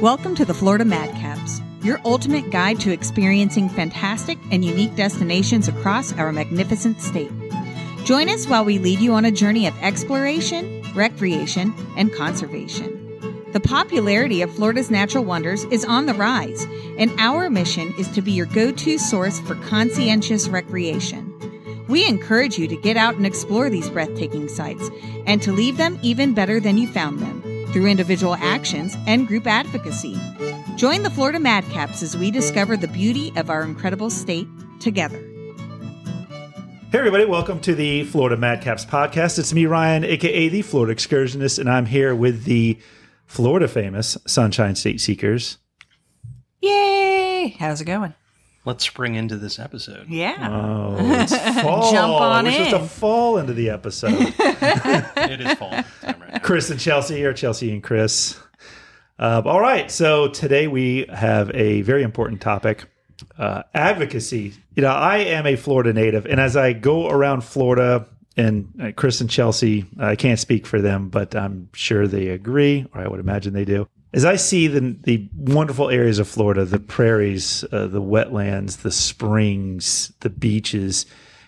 Welcome to the Florida Madcaps, your ultimate guide to experiencing fantastic and unique destinations across our magnificent state. Join us while we lead you on a journey of exploration, recreation, and conservation. The popularity of Florida's natural wonders is on the rise, and our mission is to be your go-to source for conscientious recreation. We encourage you to get out and explore these breathtaking sites, and to leave them even better than you found them, through individual actions and group advocacy. Join the Florida Madcaps as we discover the beauty of our incredible state together. Hey everybody, welcome to the Florida Madcaps podcast. It's me, Ryan, aka the Florida Excursionist, and I'm here with the Florida famous Sunshine State Seekers. Yay! How's it going? Let's spring into this episode. Yeah. Oh, it's fall. Jump on We're in. We're supposed to fall into the episode. It is fall time right now. Chris and Chelsea, or Chelsea and Chris. All right. So today we have a very important topic, advocacy. You know, I am a Florida native, and as I go around Florida, and Chris and Chelsea, I can't speak for them, but I'm sure they agree, or I would imagine they do. As I see the wonderful areas of Florida, the prairies, the wetlands, the springs, the beaches,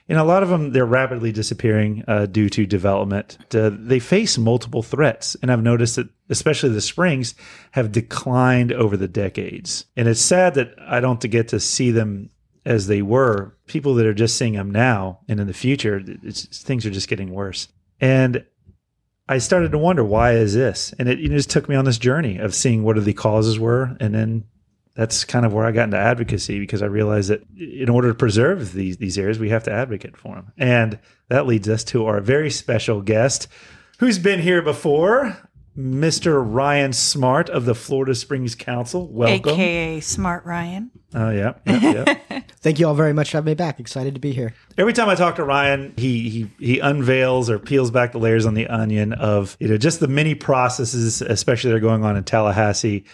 and a lot of them, they're rapidly disappearing due to development. They face multiple threats, and I've noticed that especially the springs have declined over the decades. And it's sad that I don't get to see them as they were. People that are just seeing them now and in the future, things are just getting worse. And I started to wonder, why is this? And it just took me on this journey of seeing what the causes were. And then that's kind of where I got into advocacy, because I realized that in order to preserve these areas, we have to advocate for them. And that leads us to our very special guest, who's been here before, Mr. Ryan Smart of the Florida Springs Council. Welcome. AKA Smart Ryan. Oh, yeah. Thank you all very much for having me back. Excited to be here. Every time I talk to Ryan, he unveils or peels back the layers on the onion of just the many processes, especially that are going on in Tallahassee.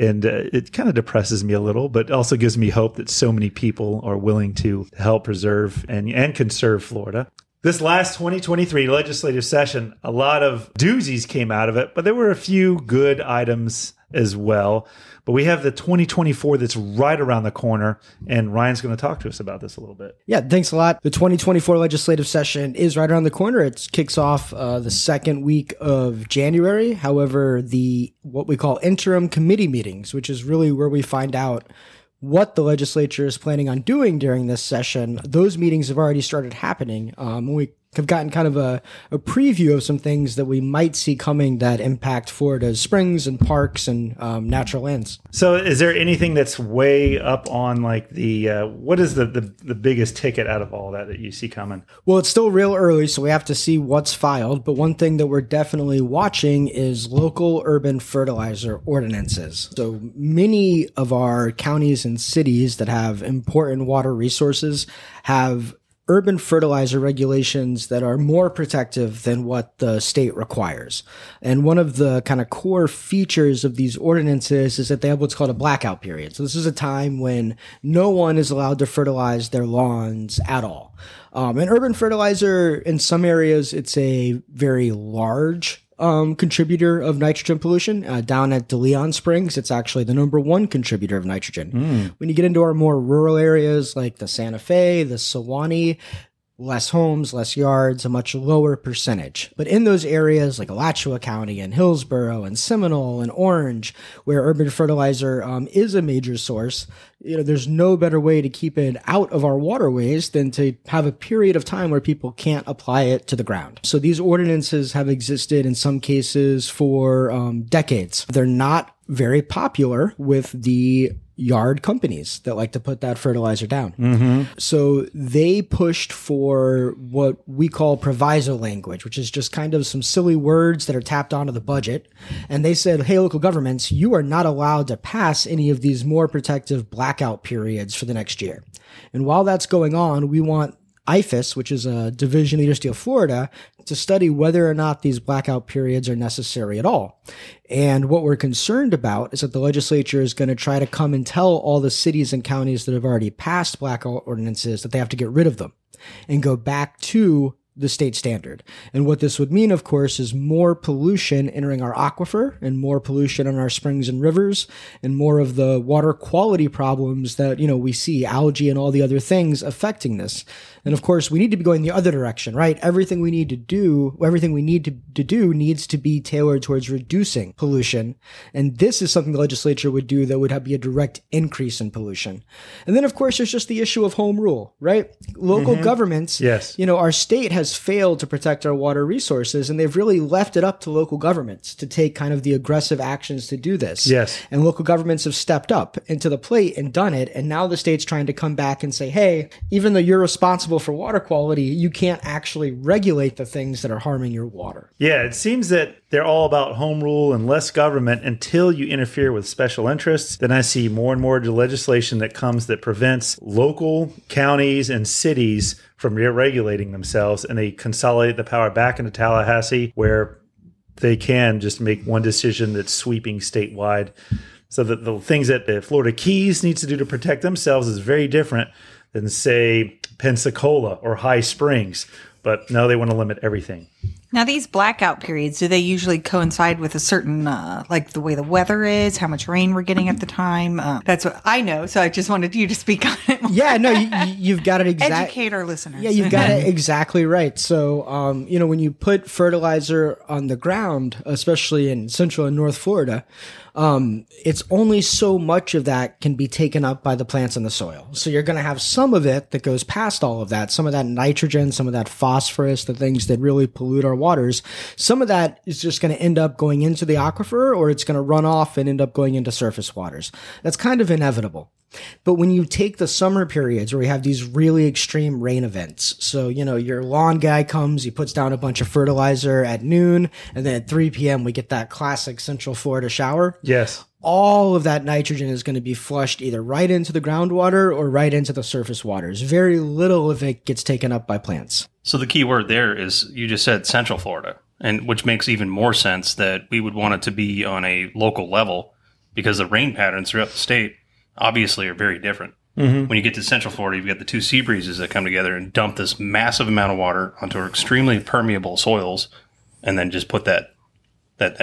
And it kind of depresses me a little, but also gives me hope that so many people are willing to help preserve and conserve Florida. This last 2023 legislative session, a lot of doozies came out of it, but there were a few good items as well. But we have the 2024 that's right around the corner, and Ryan's going to talk to us about this a little bit. Yeah, thanks a lot. The 2024 legislative session is right around the corner. It kicks off the second week of January. However, the what we call interim committee meetings, which is really where we find out what the legislature is planning on doing during this session, those meetings have already started happening. We have gotten kind of a preview of some things that we might see coming that impact Florida's springs and parks and natural lands. So is there anything that's way up on like what is the biggest ticket out of all that you see coming? Well, it's still real early, so we have to see what's filed. But one thing that we're definitely watching is local urban fertilizer ordinances. So many of our counties and cities that have important water resources have urban fertilizer regulations that are more protective than what the state requires. And one of the kind of core features of these ordinances is that they have what's called a blackout period. So this is a time when no one is allowed to fertilize their lawns at all. And urban fertilizer, in some areas, it's a very large contributor of nitrogen pollution. Down at De Leon Springs, it's actually the number one contributor of nitrogen. When you get into our more rural areas like the Santa Fe, the Suwannee, less homes, less yards, a much lower percentage. But in those areas like Alachua County and Hillsborough and Seminole and Orange, where urban fertilizer is a major source, there's no better way to keep it out of our waterways than to have a period of time where people can't apply it to the ground. So these ordinances have existed in some cases for decades. They're not very popular with the yard companies that like to put that fertilizer down. So they pushed for what we call proviso language, which is just kind of some silly words that are tapped onto the budget. And they said, hey, local governments, you are not allowed to pass any of these more protective blackout periods for the next year. And while that's going on, we want IFAS, which is a division of the University of Florida, to study whether or not these blackout periods are necessary at all. And what we're concerned about is that the legislature is going to try to come and tell all the cities and counties that have already passed blackout ordinances that they have to get rid of them and go back to the state standard. And what this would mean, of course, is more pollution entering our aquifer and more pollution in our springs and rivers and more of the water quality problems that, you know, we see algae and all the other things affecting this. And of course, we need to be going the other direction, right? Everything we need to do, everything we need to do needs to be tailored towards reducing pollution. And this is something the legislature would do that would be a direct increase in pollution. And then, of course, there's just the issue of home rule, right? Local governments, you know, our state has failed to protect our water resources, and they've really left it up to local governments to take kind of the aggressive actions to do this. And local governments have stepped up into the plate and done it. And now the state's trying to come back and say, hey, even though you're responsible for water quality, you can't actually regulate the things that are harming your water. Yeah, it seems that they're all about home rule and less government until you interfere with special interests. Then I see more and more legislation that comes that prevents local counties and cities from regulating themselves, and they consolidate the power back into Tallahassee, where they can just make one decision that's sweeping statewide. So that the things that the Florida Keys needs to do to protect themselves is very different than, say, Pensacola or High Springs. But no, they want to limit everything. Now, these blackout periods, do they usually coincide with a certain, like the way the weather is, how much rain we're getting at the time? That's what I know, so I just wanted you to speak on it more. Yeah, no, you've got it exactly. Educate our listeners. Yeah, you've got it exactly right. So, you know, when you put fertilizer on the ground, especially in Central and North Florida, it's only so much of that can be taken up by the plants in the soil. So you're going to have some of it that goes past all of that, some of that nitrogen, some of that phosphorus, the things that really pollute our waters. Some of that is just going to end up going into the aquifer, or it's going to run off and end up going into surface waters. That's kind of inevitable. But when you take the summer periods where we have these really extreme rain events, so, you know, your lawn guy comes, he puts down a bunch of fertilizer at noon, and then at 3 p.m. we get that classic Central Florida shower. Yes. All of that nitrogen is going to be flushed either right into the groundwater or right into the surface waters. Very little of it gets taken up by plants. So the key word there is, you just said Central Florida, and which makes even more sense that we would want it to be on a local level, because the rain patterns throughout the state obviously are very different. When you get to Central Florida, you've got the two sea breezes that come together and dump this massive amount of water onto extremely permeable soils, and then just put that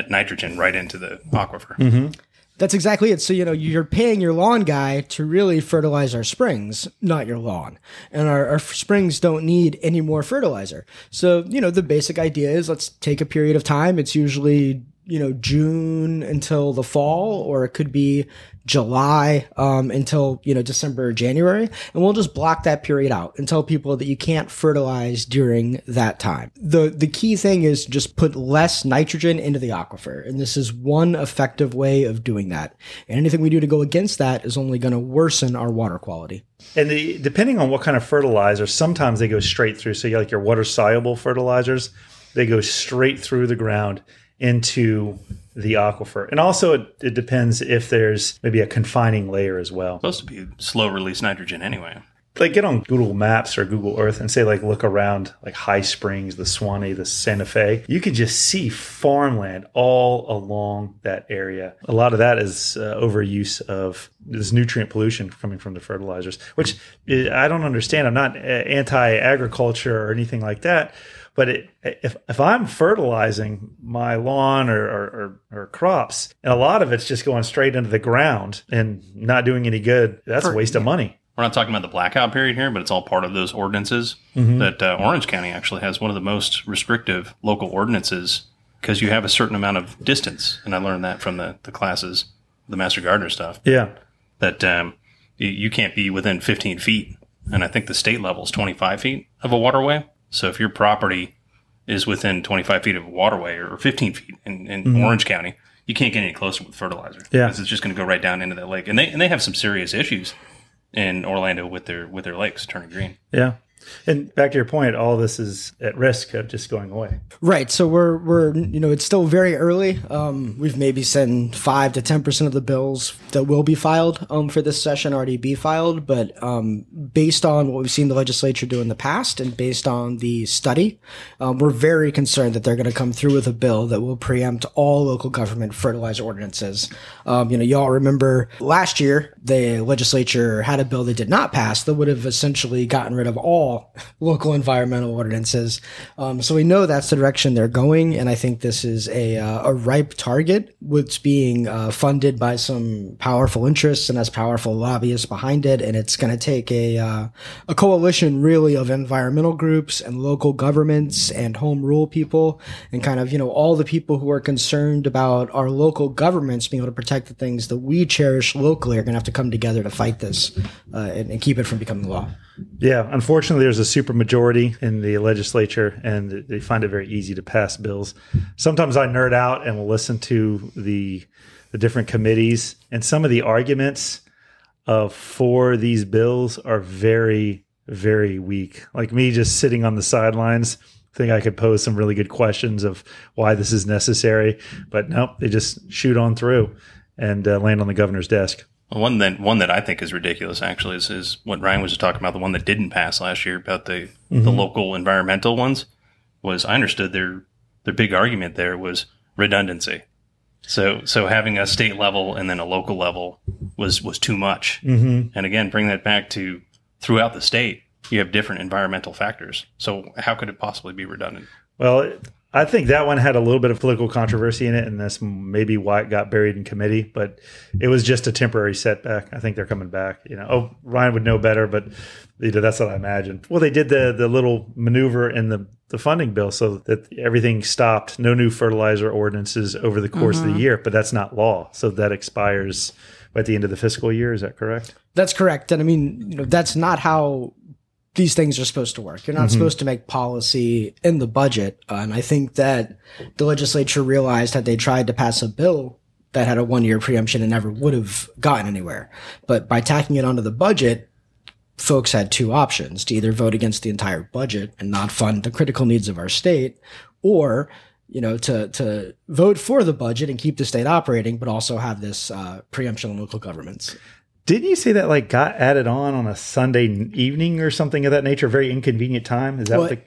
nitrogen right into the aquifer. That's exactly it. So, you know, you're paying your lawn guy to really fertilize our springs, not your lawn. And our springs don't need any more fertilizer. So, you know, the basic idea is, let's take a period of time. It's usually, you know, June until the fall, or it could be July until, you know, December or January. And we'll just block that period out and tell people that you can't fertilize during that time. The key thing is just put less nitrogen into the aquifer. And this is one effective way of doing that. And anything we do to go against that is only going to worsen our water quality. And depending on what kind of fertilizer, sometimes they go straight through. So like your water-soluble fertilizers, they go straight through the ground into the aquifer. And also it depends if there's maybe a confining layer as well. It's supposed to be slow release nitrogen anyway. Like, get on Google Maps or Google Earth and say, like, look around, like, High Springs, the Suwannee, the Santa Fe. You can just see farmland all along that area. A lot of that is overuse of this nutrient pollution coming from the fertilizers, which I don't understand. I'm not anti-agriculture or anything like that. But if I'm fertilizing my lawn or crops, and a lot of it's just going straight into the ground and not doing any good, that's a waste of money. We're not talking about the blackout period here, but it's all part of those ordinances that Orange County actually has one of the most restrictive local ordinances, because you have a certain amount of distance. And I learned that from the classes, the Master Gardener stuff. Yeah. That you can't be within 15 feet. And I think the state level is 25 feet of a waterway. So if your property is within 25 feet of a waterway, or 15 feet in Orange County, you can't get any closer with fertilizer. Yeah. Because it's just going to go right down into that lake. And they have some serious issues in Orlando with their lakes turning green. Yeah. And back to your point, all this is at risk of just going away. Right. So we're you know, it's still very early. We've maybe sent 5 to 10% of the bills that will be filed for this session already be filed. But based on what we've seen the legislature do in the past, and based on the study, we're very concerned that they're going to come through with a bill that will preempt all local government fertilizer ordinances. You know, y'all remember last year, the legislature had a bill that did not pass that would have essentially gotten rid of all all local environmental ordinances. So we know that's the direction they're going. And I think this is a ripe target, which being funded by some powerful interests and has powerful lobbyists behind it. And it's going to take a coalition really of environmental groups and local governments and home rule people and kind of, you know, all the people who are concerned about our local governments being able to protect the things that we cherish locally are going to have to come together to fight this and keep it from becoming law. Yeah, unfortunately, there's a supermajority in the legislature, and they find it very easy to pass bills. Sometimes I nerd out and will listen to the different committees, and some of the arguments for these bills are very, very weak. Like me just sitting on the sidelines, think I could pose some really good questions of why this is necessary, but nope, they just shoot on through and land on the governor's desk. Well, one that I think is ridiculous, actually, is what Ryan was just talking about, the one that didn't pass last year about the local environmental ones. Was I understood their big argument there was redundancy. So having a state level and then a local level was too much. Mm-hmm. And again, bring that back to throughout the state, you have different environmental factors. So how could it possibly be redundant? Well, I think that one had a little bit of political controversy in it, and that's maybe why it got buried in committee. But it was just a temporary setback. I think they're coming back. You know, oh, Ryan would know better, but that's what I imagine. Well, they did the little maneuver in the funding bill so that everything stopped. No new fertilizer ordinances over the course of the year, but that's not law. So that expires at the end of the fiscal year. Is that correct? That's correct. And I mean, you know, that's not how these things are supposed to work. You're not supposed to make policy in the budget. And I think that the legislature realized that they tried to pass a bill that had a one-year preemption and never would have gotten anywhere. But by tacking it onto the budget, folks had two options: to either vote against the entire budget and not fund the critical needs of our state, or, you know, to vote for the budget and keep the state operating, but also have this preemption on local governments. Didn't you say that like got added on a Sunday evening or something of that nature? Very inconvenient time. Is that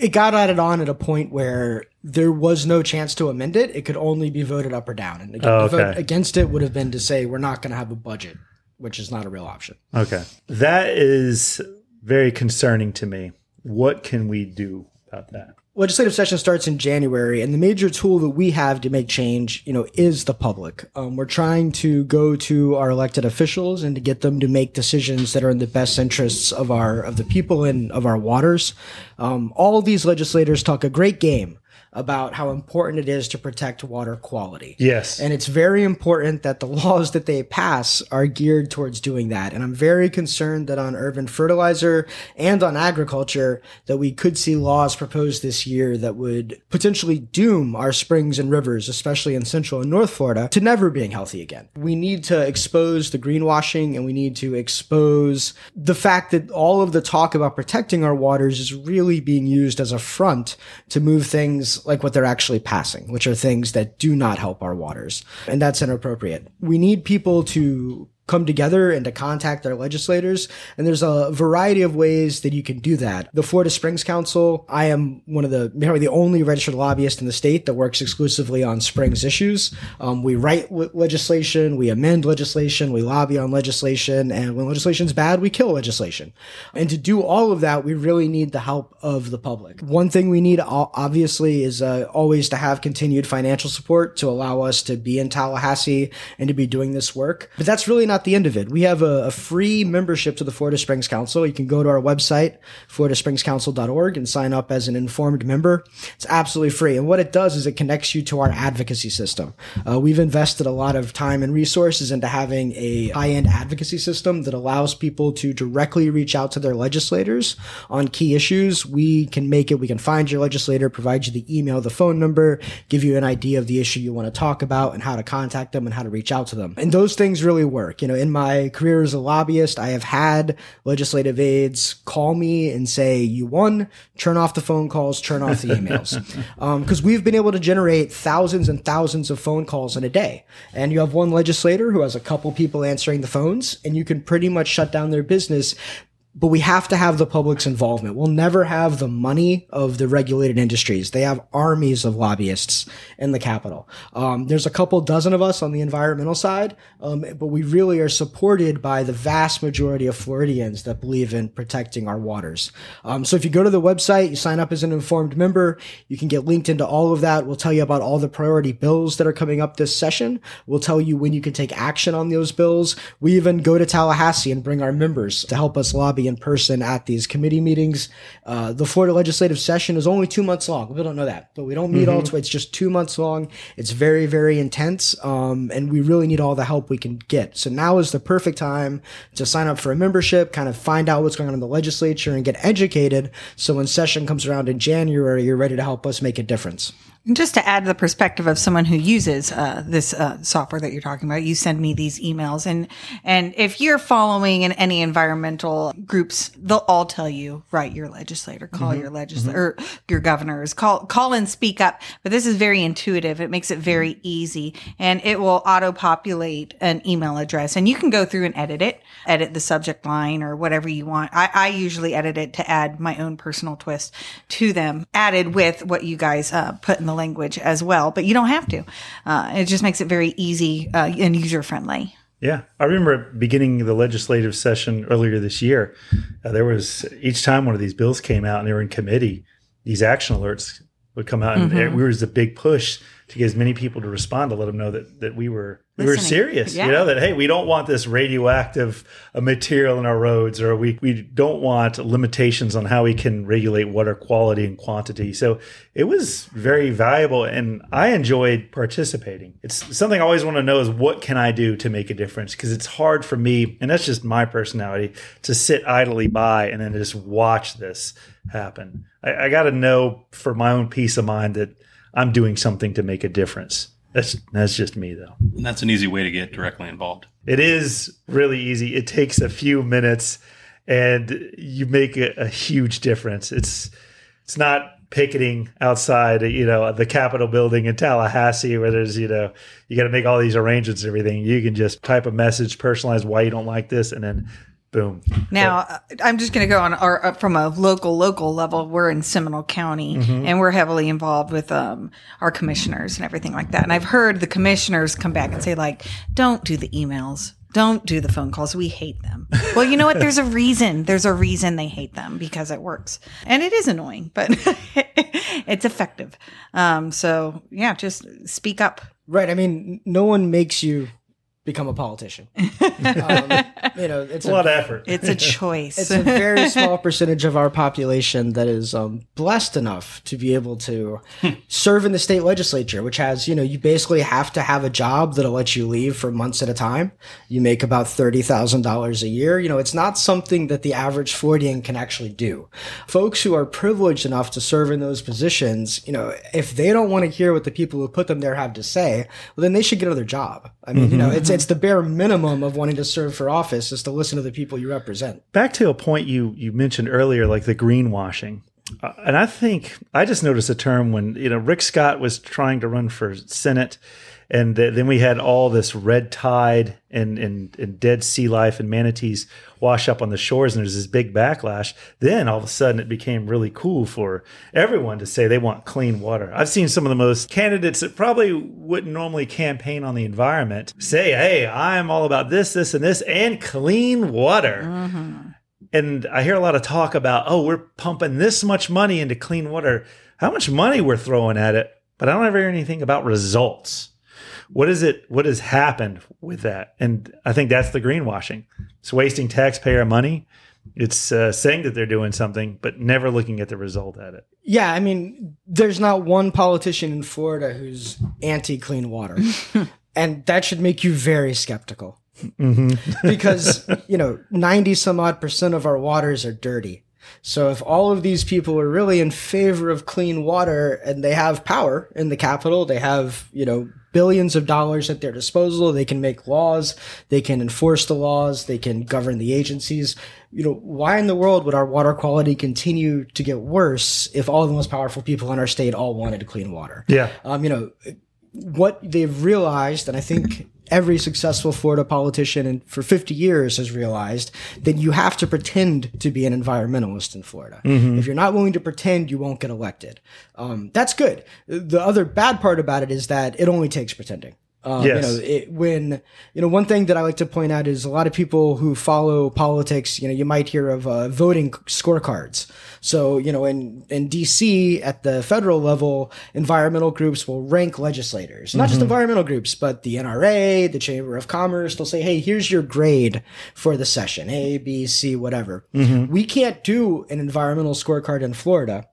it got added on at a point where there was no chance to amend it. It could only be voted up or down. And again, to vote against it would have been to say we're not going to have a budget, which is not a real option. Okay, that is very concerning to me. What can we do about that? Legislative session starts in January, and the major tool that we have to make change, you know, is the public. We're trying to go to our elected officials and to get them to make decisions that are in the best interests of the people and of our waters. All these legislators talk a great game about how important it is to protect water quality. Yes. And it's very important that the laws that they pass are geared towards doing that. And I'm very concerned that on urban fertilizer and on agriculture, that we could see laws proposed this year that would potentially doom our springs and rivers, especially in Central and North Florida, to never being healthy again. We need to expose the greenwashing, and we need to expose the fact that all of the talk about protecting our waters is really being used as a front to move things like what they're actually passing, which are things that do not help our waters. And that's inappropriate. We need people to come together and to contact their legislators. And there's a variety of ways that you can do that. The Florida Springs Council, I am probably the only registered lobbyist in the state that works exclusively on Springs issues. We write legislation, we amend legislation, we lobby on legislation, and when legislation's bad, we kill legislation. And to do all of that, we really need the help of the public. One thing we need, obviously, is always to have continued financial support to allow us to be in Tallahassee and to be doing this work. But that's really not the end of it. We have a free membership to the Florida Springs Council. You can go to our website, floridaSpringsCouncil.org, and sign up as an informed member. It's absolutely free. And what it does is it connects you to our advocacy system. We've invested a lot of time and resources into having a high-end advocacy system that allows people to directly reach out to their legislators on key issues. We can make it. We can find your legislator, provide you the email, the phone number, give you an idea of the issue you want to talk about and how to contact them and how to reach out to them. And those things really work. You know, in my career as a lobbyist, I have had legislative aides call me and say, you won, turn off the phone calls, turn off the emails. Because we've been able to generate thousands and thousands of phone calls in a day. And you have one legislator who has a couple people answering the phones, and you can pretty much shut down their business but we have to have the public's involvement. We'll never have the money of the regulated industries. They have armies of lobbyists in the Capitol. There's a couple dozen of us on the environmental side, but we really are supported by the vast majority of Floridians that believe in protecting our waters. So if you go to the website, you sign up as an informed member, you can get linked into all of that. We'll tell you about all the priority bills that are coming up this session. We'll tell you when you can take action on those bills. We even go to Tallahassee and bring our members to help us lobby in person at these committee meetings. The Florida legislative session is only 2 months long. People don't know that, but we don't meet all 2 weeks. It's just 2 months long. It's very, very intense. And we really need all the help we can get. So now is the perfect time to sign up for a membership, kind of find out what's going on in the legislature and get educated. So when session comes around in January, you're ready to help us make a difference. Just to add the perspective of someone who uses this software that you're talking about, you send me these emails, and if you're following in any environmental groups, they'll all tell you, write your legislator, call your legislator, or your governors, call and speak up. But this is very intuitive. It makes it very easy, and it will auto-populate an email address, and you can go through and edit the subject line or whatever you want. I usually edit it to add my own personal twist to them, added with what you guys put in the language as well, but you don't have to. It just makes it very easy and user-friendly. Yeah. I remember beginning the legislative session earlier this year, there was each time one of these bills came out and they were in committee, these action alerts would come out, and there was a big push to get as many people to respond to let them know that we were serious, you know, that, hey, we don't want this radioactive material in our roads, or we don't want limitations on how we can regulate water quality and quantity. So it was very valuable, and I enjoyed participating. It's something I always want to know is what can I do to make a difference? Because it's hard for me, and that's just my personality, to sit idly by and then just watch this happen. I got to know for my own peace of mind that I'm doing something to make a difference. That's just me, though. And that's an easy way to get directly involved. It is really easy. It takes a few minutes, and you make a huge difference. It's not picketing outside, you know, the Capitol building in Tallahassee where there's, you know, you got to make all these arrangements and everything. You can just type a message, personalize why you don't like this, and then boom. Now, I'm just going to go on from a local level. We're in Seminole County, and we're heavily involved with our commissioners and everything like that. And I've heard the commissioners come back and say, like, don't do the emails. Don't do the phone calls. We hate them. Well, you know what? There's a reason. There's a reason they hate them, because it works. And it is annoying, but it's effective. So, yeah, just speak up. Right. I mean, no one makes you become a politician. You know, it's a lot of effort. It's a choice. It's a very small percentage of our population that is blessed enough to be able to serve in the state legislature, which has, you know, you basically have to have a job that'll let you leave for months at a time. You make about $30,000 a year. You know, it's not something that the average Floridian can actually do. Folks who are privileged enough to serve in those positions, you know, if they don't want to hear what the people who put them there have to say, well, then they should get another job. I mean, you know, it's the bare minimum of wanting to serve for office is to listen to the people you represent. Back to a point you mentioned earlier, like the greenwashing. And I think I just noticed a term when, you know, Rick Scott was trying to run for Senate. And then we had all this red tide and dead sea life and manatees wash up on the shores, and there's this big backlash. Then all of a sudden it became really cool for everyone to say they want clean water. I've seen some of the most candidates that probably wouldn't normally campaign on the environment say, hey, I'm all about this, this, and this, and clean water. And I hear a lot of talk about, oh, we're pumping this much money into clean water, how much money we're throwing at it, but I don't ever hear anything about results. What has happened with that? And I think that's the greenwashing. It's wasting taxpayer money. It's saying that they're doing something, but never looking at the result at it. Yeah, I mean, there's not one politician in Florida who's anti-clean water. And that should make you very skeptical. Because, you know, 90-some-odd% of our waters are dirty. So if all of these people are really in favor of clean water, and they have power in the Capitol, they have, you know, billions of dollars at their disposal, they can make laws, they can enforce the laws, they can govern the agencies. You know, why in the world would our water quality continue to get worse if all the most powerful people in our state all wanted clean water? Yeah. You know, what they've realized, and I think every successful Florida politician for 50 years has realized, then you have to pretend to be an environmentalist in Florida. Mm-hmm. If you're not willing to pretend, you won't get elected. That's good. The other bad part about it is that it only takes pretending. One thing that I like to point out is a lot of people who follow politics, you might hear of voting scorecards. So, in DC at the federal level, environmental groups will rank legislators, not just environmental groups, but the NRA, the Chamber of Commerce. They'll say, hey, here's your grade for the session, A, B, C, whatever. Mm-hmm. We can't do an environmental scorecard in Florida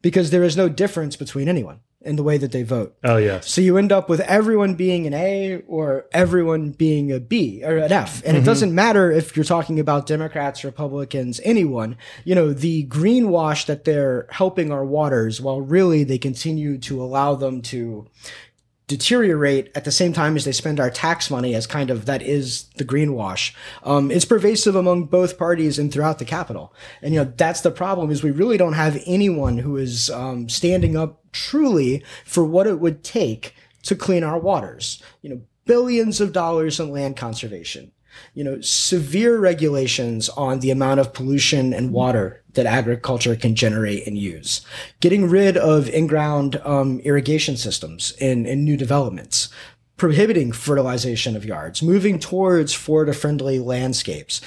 because there is no difference between anyone in the way that they vote. Oh, yeah. So you end up with everyone being an A or everyone being a B or an F. And it doesn't matter if you're talking about Democrats, Republicans, anyone. The greenwash that they're helping our waters while really they continue to allow them to deteriorate at the same time as they spend our tax money as kind of that is the greenwash. It's pervasive among both parties and throughout the Capitol. And, that's the problem is we really don't have anyone who is standing up truly for what it would take to clean our waters. Billions of dollars in land conservation, severe regulations on the amount of pollution and water that agriculture can generate and use, getting rid of in-ground irrigation systems in new developments, prohibiting fertilization of yards, moving towards Florida-friendly landscapes,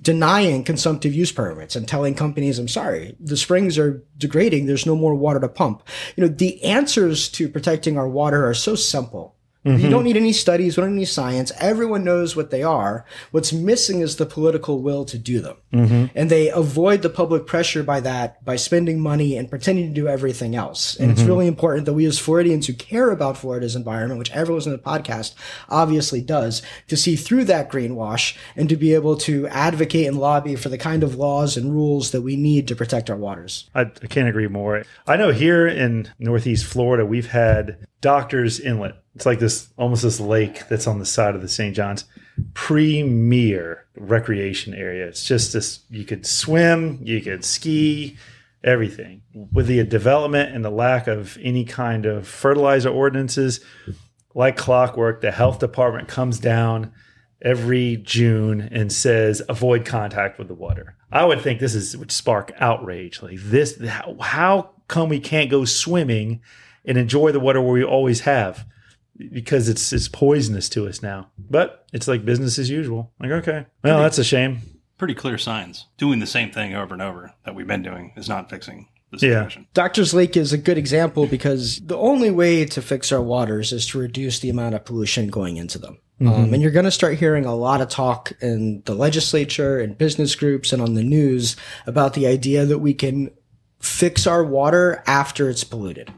denying consumptive use permits and telling companies, I'm sorry, the springs are degrading. There's no more water to pump. The answers to protecting our water are so simple. Mm-hmm. You don't need any studies. We don't need any science. Everyone knows what they are. What's missing is the political will to do them. Mm-hmm. And they avoid the public pressure by spending money and pretending to do everything else. And it's really important that we as Floridians who care about Florida's environment, which everyone in the podcast obviously does, to see through that greenwash and to be able to advocate and lobby for the kind of laws and rules that we need to protect our waters. I can't agree more. I know here in Northeast Florida, we've had Doctor's Inlet. It's like almost this lake that's on the side of the St. John's premier recreation area. It's just this, you could swim, you could ski, everything. With the development and the lack of any kind of fertilizer ordinances, like clockwork, the health department comes down every June and says, avoid contact with the water. I would think would spark outrage. Like this, how come we can't go swimming and enjoy the water where we always have? Because it's poisonous to us now. But it's like business as usual. Like, okay, well, that's a shame. Pretty clear signs. Doing the same thing over and over that we've been doing is not fixing the situation. Yeah. Doctors Lake is a good example because the only way to fix our waters is to reduce the amount of pollution going into them. And you're going to start hearing a lot of talk in the legislature and business groups and on the news about the idea that we can fix our water after it's polluted.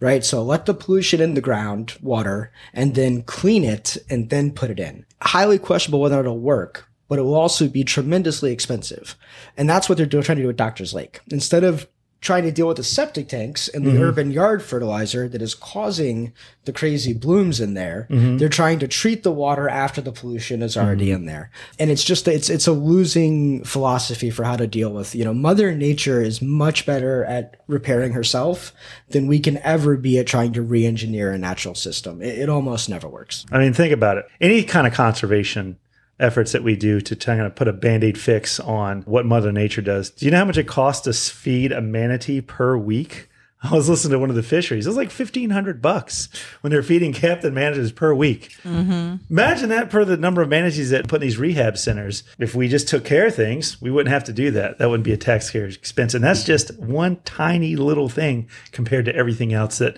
Right? So let the pollution in the ground water and then clean it and then put it in. Highly questionable whether it'll work, but it will also be tremendously expensive. And that's what they're trying to do with Doctors Lake. Instead of trying to deal with the septic tanks and the urban yard fertilizer that is causing the crazy blooms in there, they're trying to treat the water after the pollution is already in there. And it's just, it's a losing philosophy for how to deal with, Mother Nature is much better at repairing herself than we can ever be at trying to re-engineer a natural system. It almost never works. I mean, think about it. Any kind of conservation efforts that we do to kind of put a Band-Aid fix on what Mother Nature does. Do you know how much it costs to feed a manatee per week? I was listening to one of the fisheries. It was like $1,500 when they're feeding captive manatees per week. Imagine that per the number of manatees that put in these rehab centers. If we just took care of things, we wouldn't have to do that. That wouldn't be a taxpayer expense. And that's just one tiny little thing compared to everything else that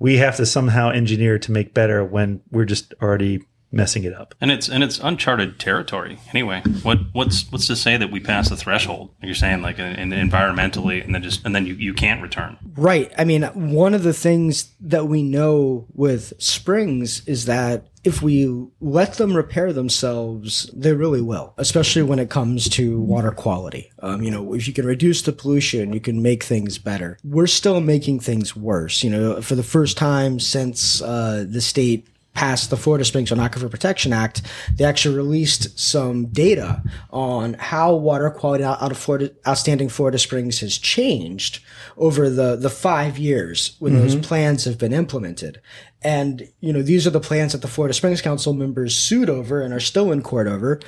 we have to somehow engineer to make better when we're just already messing it up. And it's uncharted territory anyway. What's to say that we pass the threshold? You're saying like in environmentally and then you can't return. Right. I mean, one of the things that we know with springs is that if we let them repair themselves, they really will, especially when it comes to water quality. If you can reduce the pollution, you can make things better. We're still making things worse. For the first time since the state passed the Florida Springs Aquifer Protection Act, they actually released some data on how water quality out of Florida, outstanding Florida Springs has changed over the 5 years when those plans have been implemented. And, you know, these are the plans that the Florida Springs Council members sued over and are still in court over,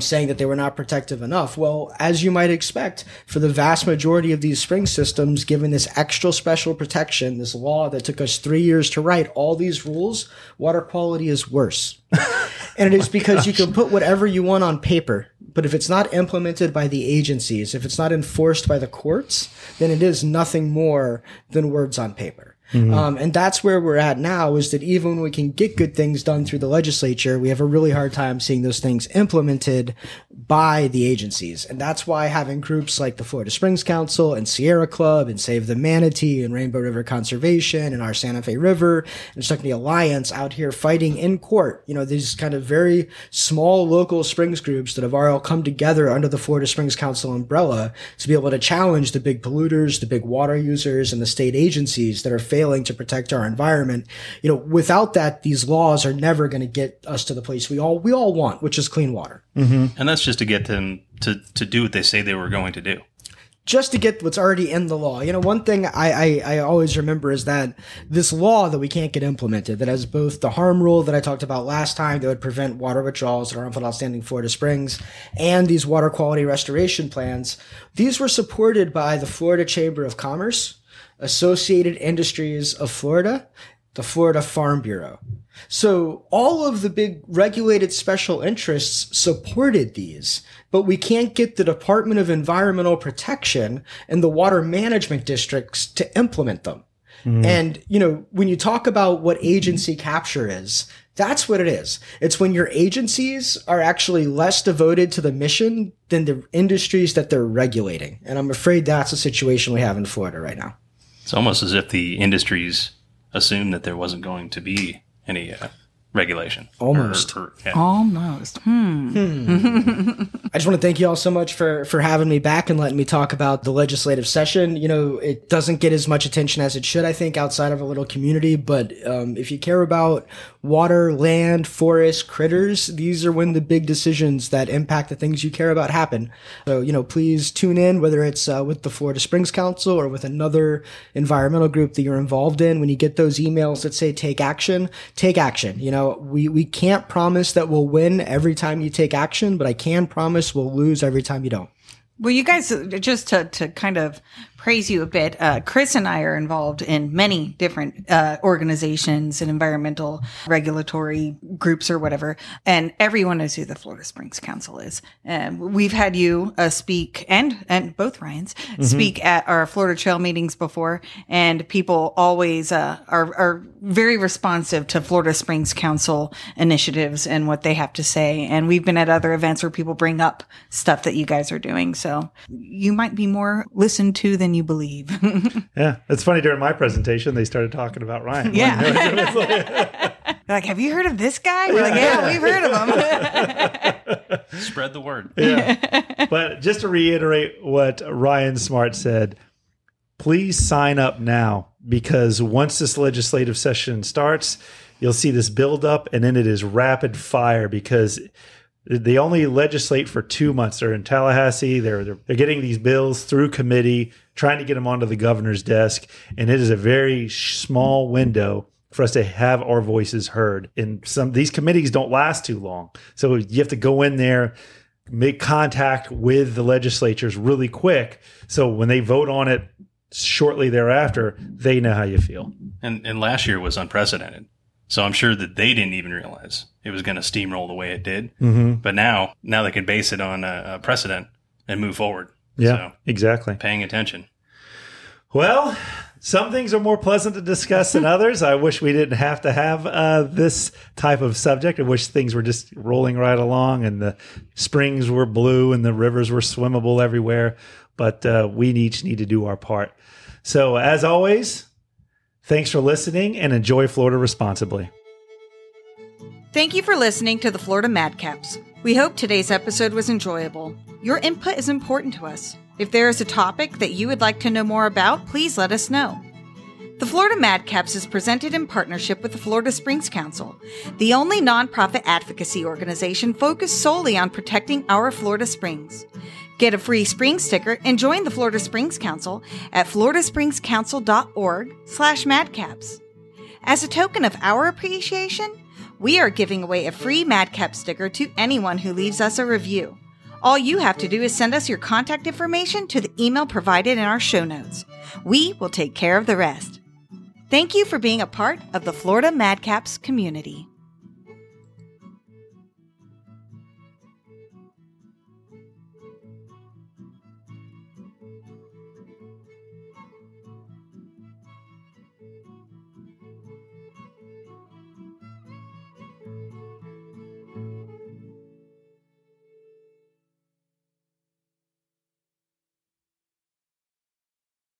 saying that they were not protective enough. Well, as you might expect, for the vast majority of these spring systems, given this extra special protection, this law that took us 3 years to write, all these rules, water quality is worse. And it is because you can put whatever you want on paper, but if it's not implemented by the agencies, if it's not enforced by the courts, then it is nothing more than words on paper. And that's where we're at now, is that even when we can get good things done through the legislature, we have a really hard time seeing those things implemented by the agencies. And that's why having groups like the Florida Springs Council and Sierra Club and Save the Manatee and Rainbow River Conservation and our Santa Fe River and Ichetucknee Alliance out here fighting in court, you know, these kind of very small local Springs groups that have all come together under the Florida Springs Council umbrella to be able to challenge the big polluters, the big water users, and the state agencies that are failing to protect our environment. You know, without that, these laws are never going to get us to the place we all want, which is clean water. And that's just to get them to do what they say they were going to do. Just to get what's already in the law. You know, one thing I always remember is that this law that we can't get implemented, that has both the harm rule that I talked about last time that would prevent water withdrawals that are harmful to outstanding Florida Springs, and these water quality restoration plans, these were supported by the Florida Chamber of Commerce, Associated Industries of Florida, the Florida Farm Bureau. So all of the big regulated special interests supported these, but we can't get the Department of Environmental Protection and the water management districts to implement them. And, you know, when you talk about what agency capture is, that's what it is. It's when your agencies are actually less devoted to the mission than the industries that they're regulating. And I'm afraid that's the situation we have in Florida right now. It's almost as if the industries assumed that there wasn't going to be any regulation. Almost. Almost. I just want to thank you all so much for having me back and letting me talk about the legislative session. You know, it doesn't get as much attention as it should, I think, outside of a little community. But if you care about water, land, forest, critters, these are when the big decisions that impact the things you care about happen. So, you know, please tune in, whether it's with the Florida Springs Council or with another environmental group that you're involved in. When you get those emails that say take action. You know, we can't promise that we'll win every time you take action, but I can promise we'll lose every time you don't. Well, you guys, just to kind of praise you a bit, Chris and I are involved in many different organizations and environmental regulatory groups or whatever, and everyone knows who the Florida Springs Council is. We've had you speak and both Ryans speak at our Florida Trail meetings before, and people always are very responsive to Florida Springs Council initiatives and what they have to say. And we've been at other events where people bring up stuff that you guys are doing. So you might be more listened to than you believe. Yeah. It's funny, during my presentation, they started talking about Ryan. Yeah. They're like, have you heard of this guy? We're like, yeah, we've heard of him. Spread the word. Yeah. But just to reiterate what Ryan Smart said, please sign up now, because once this legislative session starts, you'll see this buildup, and then it is rapid fire, because they only legislate for 2 months. They're in Tallahassee. They're getting these bills through committee, trying to get them onto the governor's desk. And it is a very small window for us to have our voices heard. And these committees don't last too long. So you have to go in there, make contact with the legislatures really quick. So when they vote on it shortly thereafter, they know how you feel. And last year was unprecedented. So I'm sure that they didn't even realize it was going to steamroll the way it did. But now they can base it on a precedent and move forward. Yeah, so, exactly. Paying attention. Well, some things are more pleasant to discuss than others. I wish we didn't have to have this type of subject. I wish things were just rolling right along and the springs were blue and the rivers were swimmable everywhere. But we each need to do our part. So as always, thanks for listening and enjoy Florida responsibly. Thank you for listening to the Florida Madcaps. We hope today's episode was enjoyable. Your input is important to us. If there is a topic that you would like to know more about, please let us know. The Florida Madcaps is presented in partnership with the Florida Springs Council, the only nonprofit advocacy organization focused solely on protecting our Florida Springs. Get a free spring sticker and join the Florida Springs Council at floridaspringscouncil.org/madcaps. As a token of our appreciation, we are giving away a free Madcap sticker to anyone who leaves us a review. All you have to do is send us your contact information to the email provided in our show notes. We will take care of the rest. Thank you for being a part of the Florida Madcaps community.